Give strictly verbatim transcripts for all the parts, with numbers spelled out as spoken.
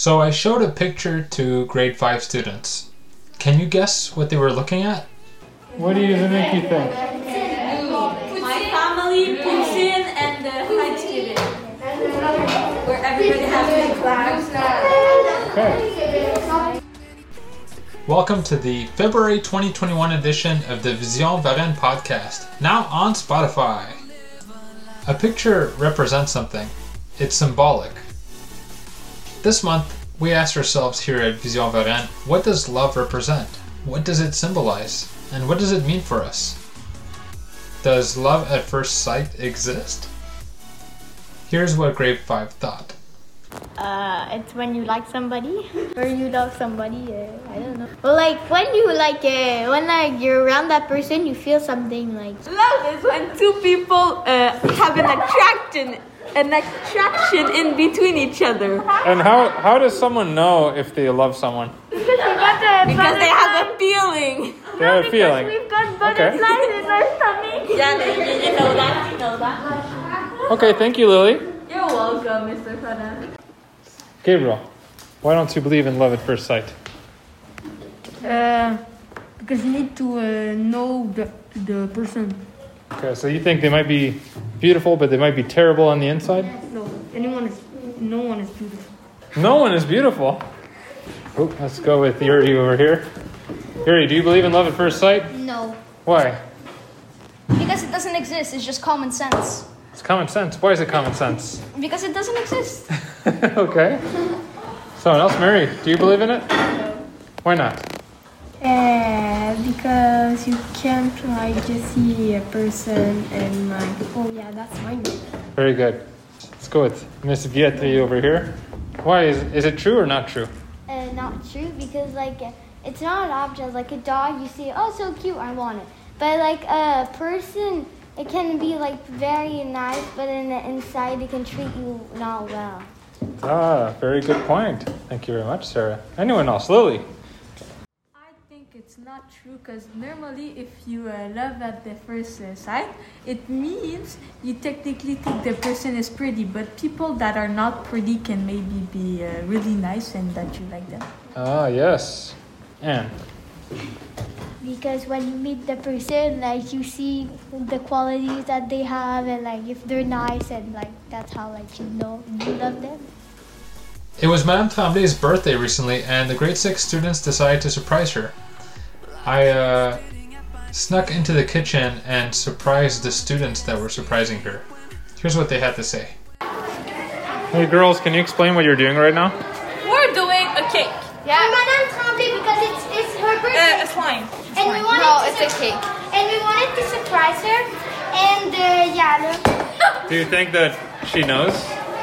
So I showed a picture to grade five students. Can you guess what they were looking at? What do you think you think? My family, Putin, and the high student. Where everybody has a class. Okay. Welcome to the February twenty twenty-one edition of the Vision Varenne podcast, now on Spotify. A picture represents something. It's symbolic. This month, we asked ourselves here at Vision Varenne, what does love represent? What does it symbolize? And what does it mean for us? Does love at first sight exist? Here's what grade five thought. Uh, it's when you like somebody, or you love somebody, uh, I don't know. Well, like, when you, like, uh, when, like, you're around that person, you feel something, like... Love is when two people uh, have an attraction. An attraction in between each other. And how how does someone know if they love someone? Because they have a feeling. They have a feeling. We've got butterflies okay. in our stomach. Yeah, you know that. You know that. Okay, thank you, Lily. You're welcome, Mister Fana. Gabriel, why don't you believe in love at first sight? Uh, because you need to uh, know the the person. Okay, so you think they might be beautiful, but they might be terrible on the inside? No, anyone is, no one is beautiful. No one is beautiful? Oh, let's go with Yuri over here. Yuri, do you believe in love at first sight? No. Why? Because it doesn't exist, it's just common sense. It's common sense? Why is it common sense? Because it doesn't exist. Okay. Someone else, Mary, do you believe in it? No. Why not? Uh, because you can't like just see a person and like, oh yeah, that's mine. Very good. Let's go with Miss Vietri over here. Why is is it true or not true? Uh, not true because like it's not an object. Like a dog, you see, oh so cute, I want it. But like a person, it can be like very nice, but in the inside, it can treat you not well. Ah, very good point. Thank you very much, Sarah. Anyone else, Lily? It's not true because normally if you uh, love at the first uh, sight, it means you technically think the person is pretty, but people that are not pretty can maybe be uh, really nice and that you like them. Ah, yes. And? Because when you meet the person, like you see the qualities that they have and like if they're nice and like that's how like you know you love them. It was Madame Tremblay's birthday recently and the grade six students decided to surprise her. I uh, snuck into the kitchen and surprised the students that were surprising her. Here's what they had to say. Hey girls, can you explain what you're doing right now? We're doing a cake. Yeah. For Madame Tremblay because it's, it's her birthday. Uh, it's wine. It's and wine. We wanted no, to it's su- a cake. And we wanted to surprise her. And uh, yeah. Do you think that she knows?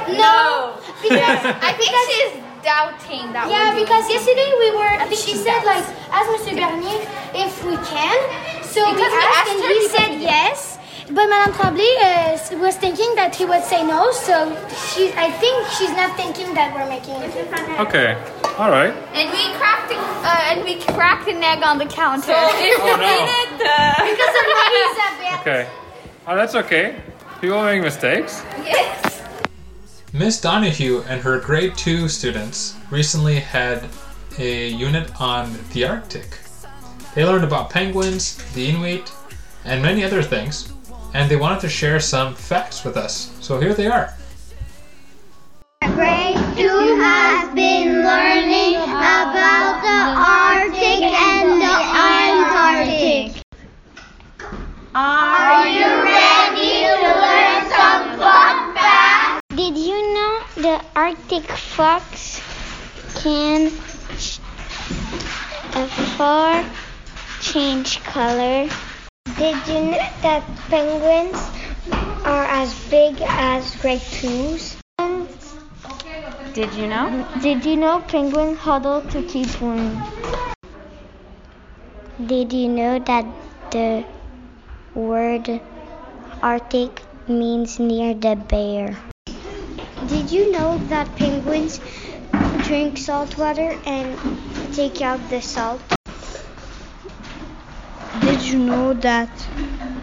No. no. Because I think she's... doubting that yeah, because yesterday we were, I think she, she said doubts. Like, ask Monsieur Bernier if we can. So because we asked, asked and he said yes. But Madame Tremblay uh, was thinking that he would say no, so she, I think she's not thinking that we're making it. Okay, all right. And we cracked a, uh, and we cracked an egg on the counter. So if oh, we no. did it, uh... because of Elizabeth. Okay, oh, that's okay. People make mistakes. Yes. Miss Donahue and her grade two students recently had a unit on the Arctic. They learned about penguins, the Inuit, and many other things, and they wanted to share some facts with us. So here they are. Grade two has been learning about the Arctic and the Antarctic. Are you ready to learn some fun facts? Did you The Arctic fox can uh, far change color. Did you know that penguins are as big as great twos? Did you know? Did you know penguins huddle to keep warm? Did you know that the word Arctic means near the bear? Did you know that penguins drink salt water and take out the salt? Did you know that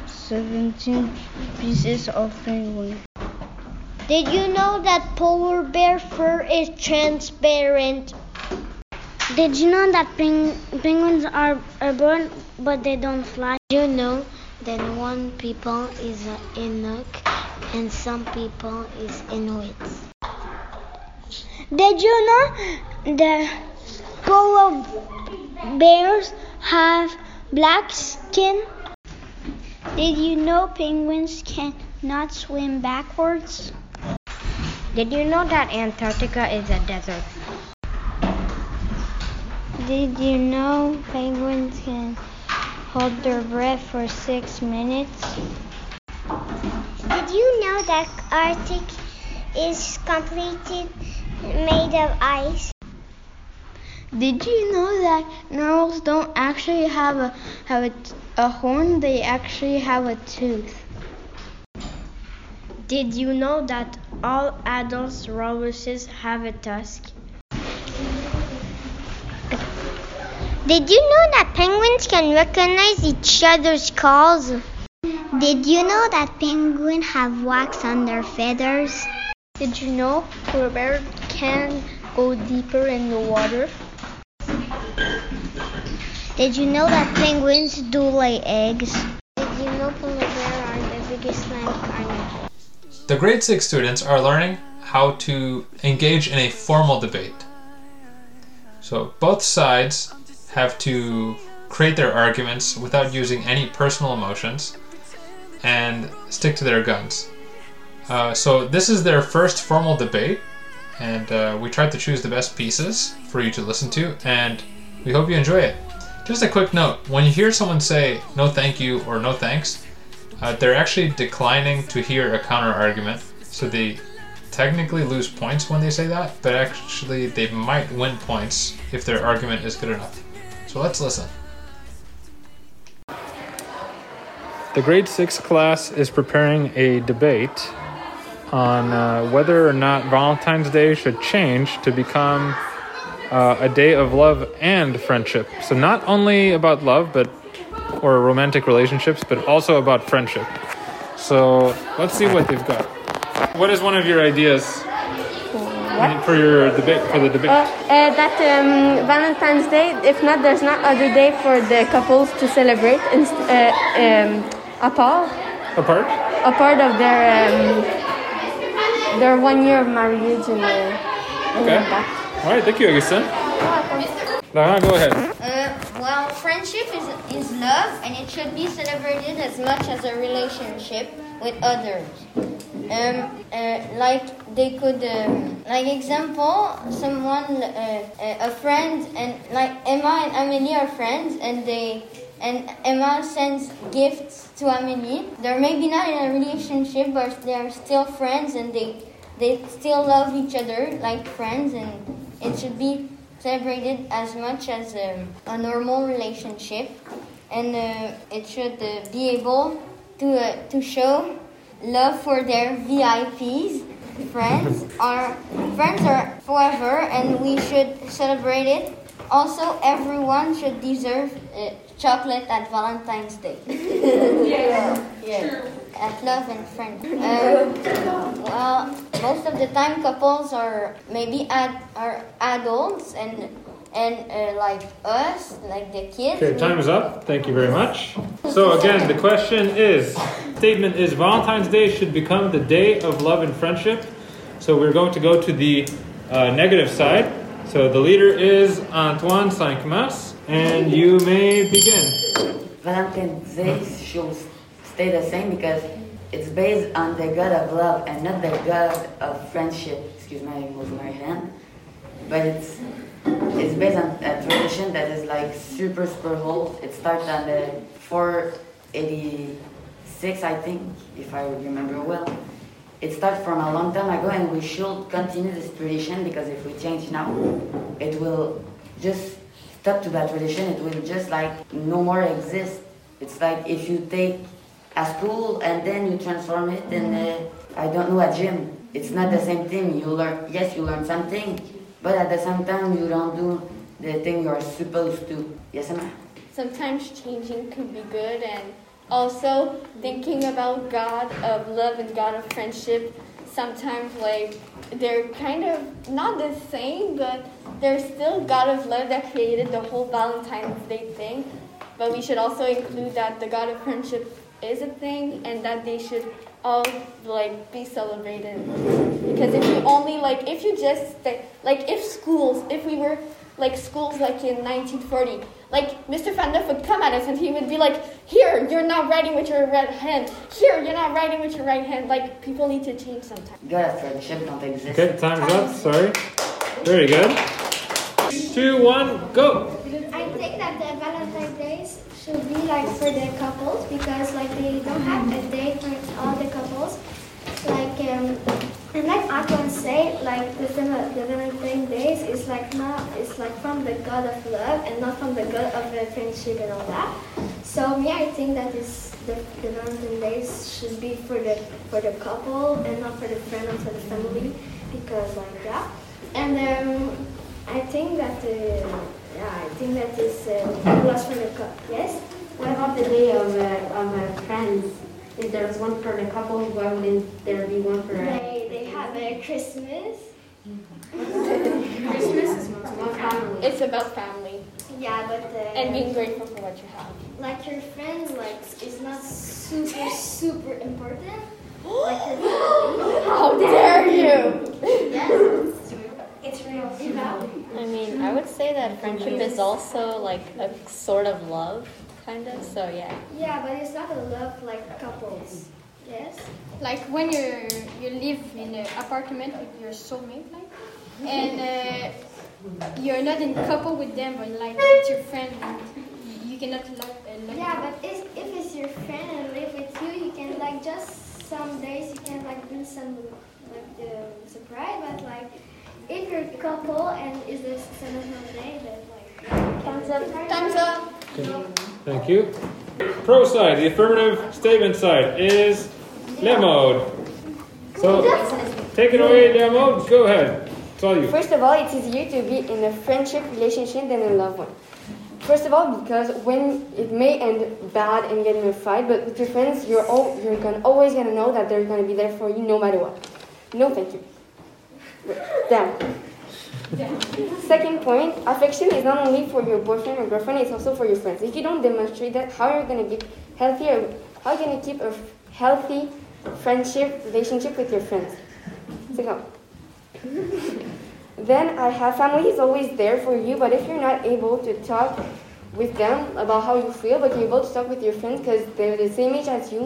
seventeen pieces of penguin Did you know that polar bear fur is transparent? Did you know that peng- penguins are, are born but they don't fly? Did you know that one people is an Inuk and some people is Inuits? Did you know that polar bears have black skin? Did you know penguins cannot swim backwards? Did you know that Antarctica is a desert? Did you know penguins can hold their breath for six minutes? Did you know that Arctic is completely made of ice? Did you know that narwhals don't actually have a have a, a horn? They actually have a tooth. Did you know that all adult walruses have a tusk? Did you know that penguins can recognize each other's calls? Did you know that penguins have wax on their feathers? Did you know polar bears can go deeper in the water? Did you know that penguins do lay eggs? Did you know polar bears are the biggest land carnivores? The grade six students are learning how to engage in a formal debate. So both sides have to create their arguments without using any personal emotions and stick to their guns. Uh, so this is their first formal debate, and uh, we tried to choose the best pieces for you to listen to, and we hope you enjoy it. Just a quick note, when you hear someone say no thank you or no thanks, uh, they're actually declining to hear a counter argument, so they technically lose points when they say that, but actually they might win points if their argument is good enough. So let's listen. The grade six class is preparing a debate on uh, whether or not Valentine's Day should change to become Uh, a day of love and friendship. So not only about love, but or romantic relationships, but also about friendship. So let's see what they've got. What is one of your ideas what? for your debate? For the debate, uh, uh, that um, Valentine's Day. If not, there's not other day for the couples to celebrate and uh, um, apart. Apart. Apart of their um, their one year of marriage and, uh, and okay. Like that. All right, thank you, Augustin. Lara, go ahead. Uh, well, friendship is is love, and it should be celebrated as much as a relationship with others. Um, uh, like they could, um, like example, someone, uh, a friend, and like Emma and Amélie are friends, and they and Emma sends gifts to Amélie. They're maybe not in a relationship, but they are still friends, and they they still love each other like friends, and it should be celebrated as much as um, a normal relationship, and uh, it should uh, be able to uh, to show love for their V I Ps. Friends are friends are forever, and we should celebrate it. Also, everyone should deserve uh, chocolate at Valentine's Day. yeah. yeah. At love and friend. Um, well, most of the time, couples are maybe ad- are adults and and uh, like us, like the kids. Okay, time is up. Thank you very much. So again, the question is, statement is Valentine's Day should become the day of love and friendship. So we're going to go to the uh, negative side. So the leader is Antoine Saint-Cmas, and you may begin. Valentine's Day should stay the same because it's based on the god of love and not the god of friendship. Excuse me, I moved my hand. But it's it's based on a tradition that is like super, super old. It started on the four eighty-six, I think, if I remember well. It started from a long time ago, and we should continue this tradition because if we change now, it will just stop to that tradition. It will just like no more exist. It's like if you take a school and then you transform it in a, I don't know, a gym. It's not the same thing. You learn, yes, you learn something, but at the same time you don't do the thing you are supposed to. Yes, ma'am? Sometimes changing can be good, and also, thinking about God of love and God of friendship sometimes like they're kind of not the same, but they're still God of love that created the whole Valentine's Day thing. But we should also include that the God of friendship is a thing, and that they should all like be celebrated. Because if you only like, if you just like, if schools, if we were like schools like in nineteen forty, like Mister Van Duff would come at us and he would be like, "Here, you're not writing with your right hand. Here, you're not writing with your right hand." Like people need to change sometimes. God, friendship don't exist. Okay, time's up. Sorry. Very good. Two, one, go. I think that the Valentine's Day should be like for the couples, because like they don't have a day for all the couples. Like um, and like Antoine said, like the the Valentine's Day is like not it's like from the God of love and not from the God of uh, friendship and all that. So me, yeah, I think that is the the Valentine's Day should be for the for the couple and not for the friend or for the family, because like that. And um, I think that. Uh, Yeah, I think that is uh, plus for the couple. Yes? What about the day of uh, of uh, friends? If there was one for the couple, why wouldn't there be one for... Uh, they, they have a Christmas. Christmas is one family. It's about family. Yeah, but... Uh, and being grateful for what you have. Like your friends, like, is not super, super important. Like how dare you! Yes. It's real. You know? I mean, I would say that friendship is also like a sort of love, kind of, so yeah. Yeah, but it's not a love like couples, yes? Like when you you live in an apartment with your soulmate, like, and uh, you're not in couple with them, but like it's your friend, you cannot love, uh, love Yeah, them. But if, if it's your friend and live with you, you can like just some days, you can like do some like the surprise, but like... If you're a couple and is this Valentine's Day, then like... Thumbs up. Thumbs up. Okay. Thank you. Pro side, the affirmative statement side is yeah. Lemode. So take it away, Lemode. Go ahead. It's all you. First of all, it is easier to be in a friendship relationship than a loved one. First of all, because when it may end bad and get in a fight, but with your friends, you're all, you're gonna, always going to know that they're going to be there for you no matter what. No, thank you. Damn. Damn. Second point, affection is not only for your boyfriend or girlfriend, it's also for your friends. If you don't demonstrate that, how are you going to keep healthier? How are you going to keep a healthy friendship relationship with your friends? So, then I have family is always there for you, but if you're not able to talk with them about how you feel, but you're able to talk with your friends because they're the same age as you,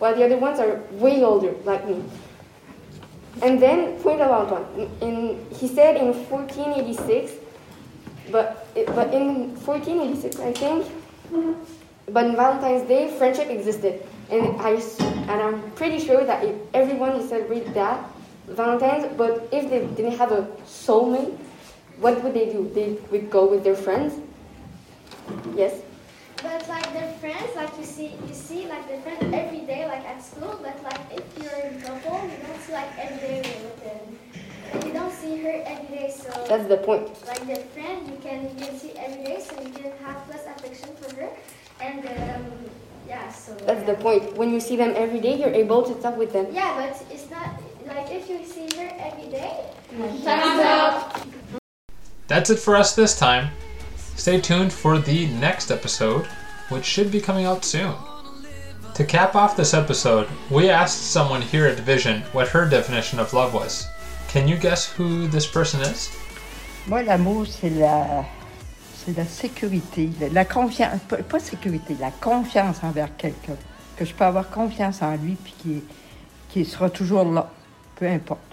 while the other ones are way older, like me. And then, point about one. In, he said in fourteen eighty-six, but but in fourteen eighty-six, I think, but on Valentine's Day, friendship existed. And, I, and I'm pretty sure that if everyone would celebrate that, Valentine's, but if they didn't have a soulmate, what would they do? They would go with their friends? Yes? But like their friends, like you see, you see like their friends every day, like at school. But like if you're in couple, you don't see like every day with them. You don't see her every day, so that's the point. Like their friend, you can you can see every day, so you can have less affection for her. And um, yeah, so that's yeah. the point. When you see them every day, you're able to talk with them. Yeah, but it's not like if you see her every day. Time's up. That's it for us this time. Stay tuned for the next episode, which should be coming out soon. To cap off this episode, we asked someone here at Vision what her definition of love was. Can you guess who this person is? Moi, l'amour, c'est la, c'est la sécurité, la confiance, pas sécurité, la confiance envers quelqu'un. Que je peux avoir confiance en lui, puis qu'il, qu'il sera toujours là, peu importe.